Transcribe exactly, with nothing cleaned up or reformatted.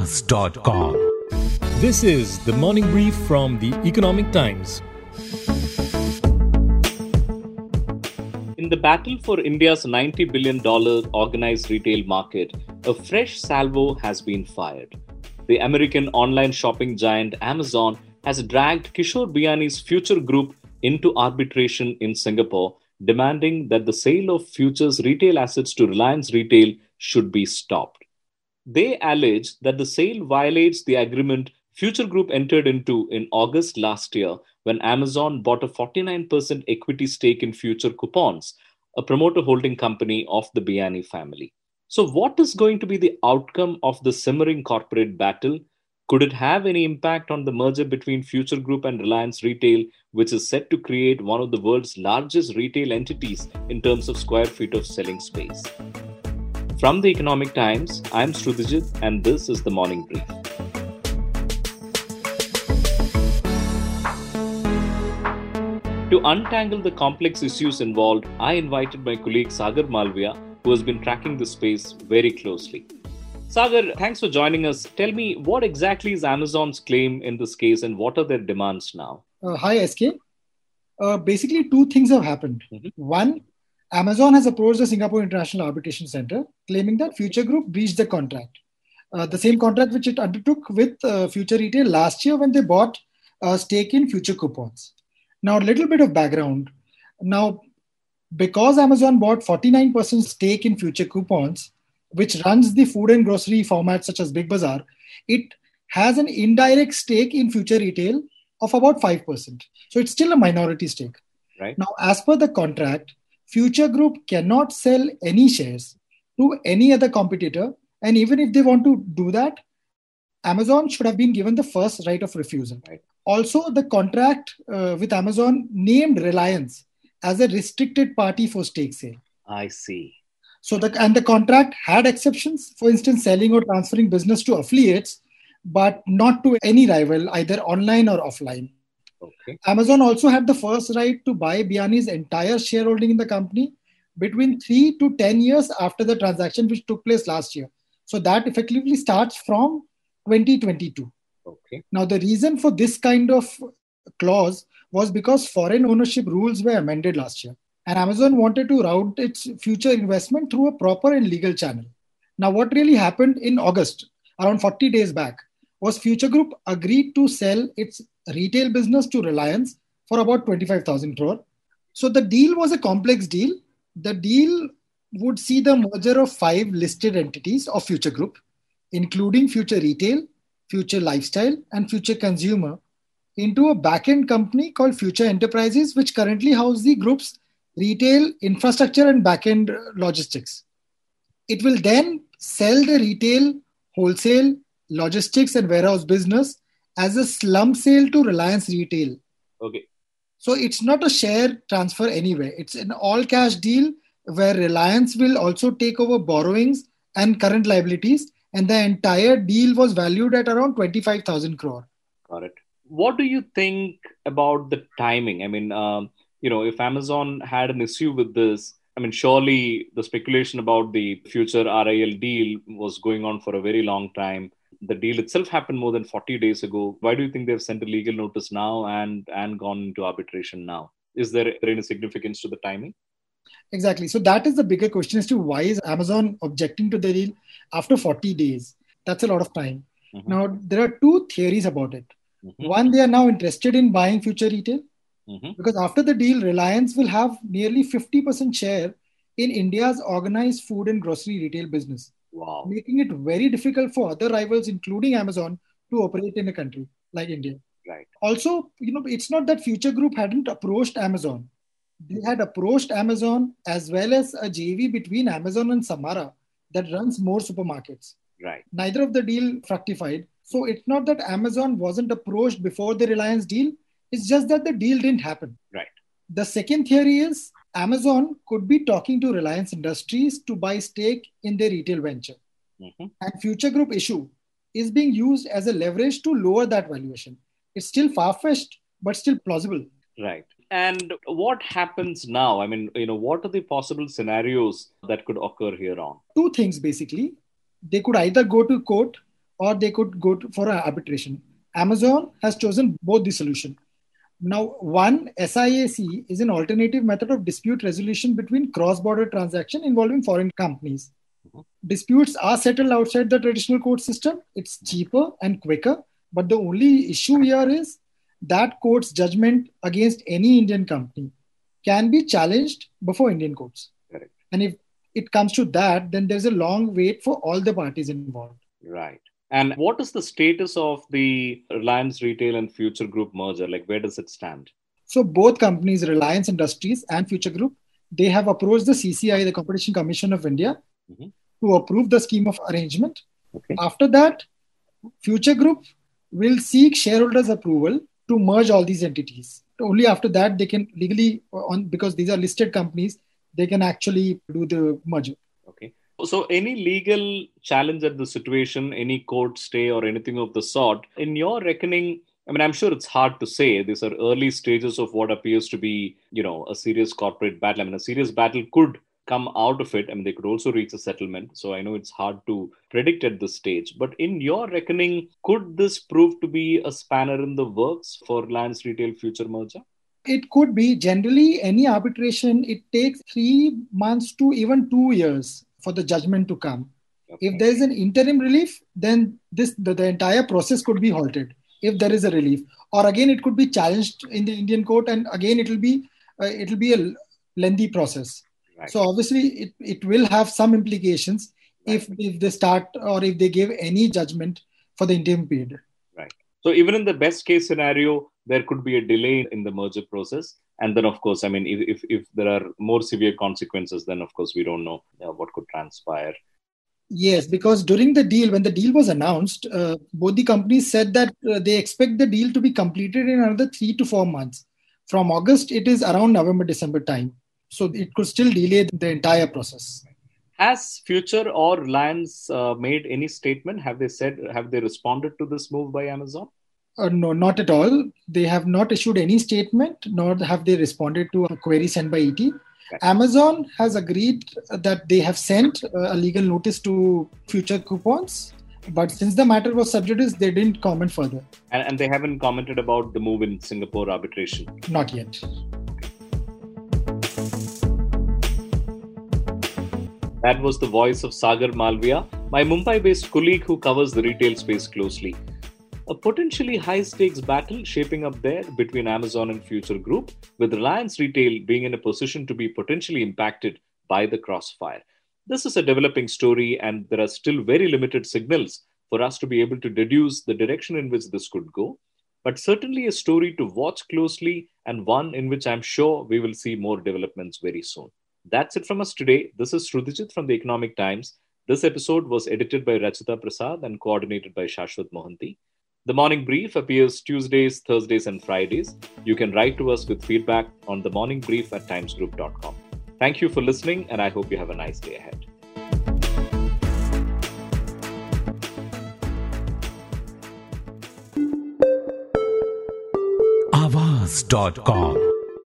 timesgroup dot com. This is The Morning Brief from The Economic Times. In the battle for India's ninety billion dollars organized retail market, a fresh salvo has been fired. The American online shopping giant Amazon has dragged Kishore Biyani's Future Group into arbitration in Singapore, demanding that the sale of Future's retail assets to Reliance Retail should be stopped. They allege that the sale violates the agreement Future Group entered into in August last year when Amazon bought a forty-nine percent equity stake in Future Coupons, a promoter holding company of the Biyani family. So what is going to be the outcome of the simmering corporate battle? Could it have any impact on the merger between Future Group and Reliance Retail, which is set to create one of the world's largest retail entities in terms of square feet of selling space? From the Economic Times, I'm Shrutijit and this is The Morning Brief. To untangle the complex issues involved, I invited my colleague Sagar Malviya, who has been tracking the space very closely. Sagar, thanks for joining us. Tell me, what exactly is Amazon's claim in this case and what are their demands now? Uh, hi, S K. Uh, basically, two things have happened. Mm-hmm. One, Amazon has approached the Singapore International Arbitration Centre, claiming that Future Group breached the contract. Uh, the same contract which it undertook with uh, Future Retail last year when they bought a stake in Future Coupons. Now, a little bit of background. Now, because Amazon bought forty-nine percent stake in Future Coupons, which runs the food and grocery formats such as Big Bazaar, it has an indirect stake in Future Retail of about five percent. So it's still a minority stake. Right. Now, as per the contract, Future Group cannot sell any shares to any other competitor. And even if they want to do that, Amazon should have been given the first right of refusal. Right. Also, the contract uh, with Amazon named Reliance as a restricted party for stake sale. I see. So the, and the contract had exceptions, for instance, selling or transferring business to affiliates, but not to any rival, either online or offline. Okay. Amazon also had the first right to buy Biyani's entire shareholding in the company between three to ten years after the transaction, which took place last year. So that effectively starts from twenty twenty-two. Okay. Now, the reason for this kind of clause was because foreign ownership rules were amended last year. And Amazon wanted to route its future investment through a proper and legal channel. Now, what really happened in August, around forty days back, was Future Group agreed to sell its retail business to Reliance for about twenty-five thousand crore. So the deal was a complex deal. The deal would see the merger of five listed entities of Future Group, including Future Retail, Future Lifestyle, and Future Consumer, into a back-end company called Future Enterprises, which currently houses the group's retail, infrastructure, and back-end logistics. It will then sell the retail, wholesale, logistics, and warehouse business as a slump sale to Reliance Retail. Okay. So it's not a share transfer anywhere. It's an all-cash deal where Reliance will also take over borrowings and current liabilities, and the entire deal was valued at around twenty-five thousand crore. Got it. What do you think about the timing? I mean, um, you know, if Amazon had an issue with this, I mean, surely the speculation about the Future R I L deal was going on for a very long time. The deal itself happened more than forty days ago. Why do you think they've sent a legal notice now and, and gone into arbitration now? Is there any significance to the timing? Exactly. So that is the bigger question as to why is Amazon objecting to the deal after forty days? That's a lot of time. Mm-hmm. Now, there are two theories about it. Mm-hmm. One, they are now interested in buying Future Retail. Mm-hmm. Because after the deal, Reliance will have nearly fifty percent share in India's organized food and grocery retail business. Wow. Making it very difficult for other rivals, including Amazon, to operate in a country like India. Right. Also, you know, it's not that Future Group hadn't approached Amazon. They had approached Amazon as well as a J V between Amazon and Samara that runs more supermarkets. Right. Neither of the deal fructified. So it's not that Amazon wasn't approached before the Reliance deal. It's just that the deal didn't happen. Right. The second theory is Amazon could be talking to Reliance Industries to buy stake in their retail venture. Mm-hmm. And Future Group issue is being used as a leverage to lower that valuation. It's still far-fetched, but still plausible. Right. And what happens now? I mean, you know, what are the possible scenarios that could occur here on? Two things, basically. They could either go to court or they could go to, for an arbitration. Amazon has chosen both the solution. Now, one, S I A C is an alternative method of dispute resolution between cross-border transactions involving foreign companies. Mm-hmm. Disputes are settled outside the traditional court system. It's cheaper and quicker. But the only issue here is that court's judgment against any Indian company can be challenged before Indian courts. Correct. And if it comes to that, then there's a long wait for all the parties involved. Right. And what is the status of the Reliance Retail and Future Group merger? Like, where does it stand? So both companies, Reliance Industries and Future Group, they have approached the C C I, the Competition Commission of India, mm-hmm. to approve the scheme of arrangement. Okay. After that, Future Group will seek shareholders' approval to merge all these entities. Only after that, they can legally, on because these are listed companies, they can actually do the merger. Okay. So any legal challenge at the situation, any court stay or anything of the sort, in your reckoning, I mean, I'm sure it's hard to say. These are early stages of what appears to be, you know, a serious corporate battle. I mean, a serious battle could come out of it. I mean, they could also reach a settlement. So I know it's hard to predict at this stage. But in your reckoning, could this prove to be a spanner in the works for Reliance Retail Future merger? It could be. Generally, any arbitration, it takes three months to even two years for the judgment to come. Okay. If there is an interim relief, then this the, the entire process could be halted if there is a relief. Or again, it could be challenged in the Indian court, and again, it will be uh, it will be a lengthy process. Right. So obviously, it, it will have some implications right. if, if they start or if they give any judgment for the interim period. Right. So even in the best case scenario, there could be a delay in the merger process. And then, of course, I mean, if, if, if there are more severe consequences, then, of course, we don't know uh, what could transpire. Yes, because during the deal, when the deal was announced, uh, both the companies said that uh, they expect the deal to be completed in another three to four months. From August, it is around November, December time. So it could still delay the entire process. Has Future or Reliance uh, made any statement? Have they said, have they responded to this move by Amazon? Uh, no, not at all. They have not issued any statement, nor have they responded to a query sent by E T. Right. Amazon has agreed that they have sent a legal notice to Future Coupons, but since the matter was sub judice, they didn't comment further. And, and they haven't commented about the move in Singapore arbitration? Not yet. That was the voice of Sagar Malviya, my Mumbai-based colleague who covers the retail space closely. A potentially high-stakes battle shaping up there between Amazon and Future Group, with Reliance Retail being in a position to be potentially impacted by the crossfire. This is a developing story, and there are still very limited signals for us to be able to deduce the direction in which this could go, but certainly a story to watch closely and one in which I'm sure we will see more developments very soon. That's it from us today. This is Shrutijit from the Economic Times. This episode was edited by Rachita Prasad and coordinated by Shashwat Mohanty. The Morning Brief appears Tuesdays, Thursdays, and Fridays. You can write to us with feedback on the Morning Brief at timesgroup dot com. Thank you for listening, and I hope you have a nice day ahead. Avaz dot com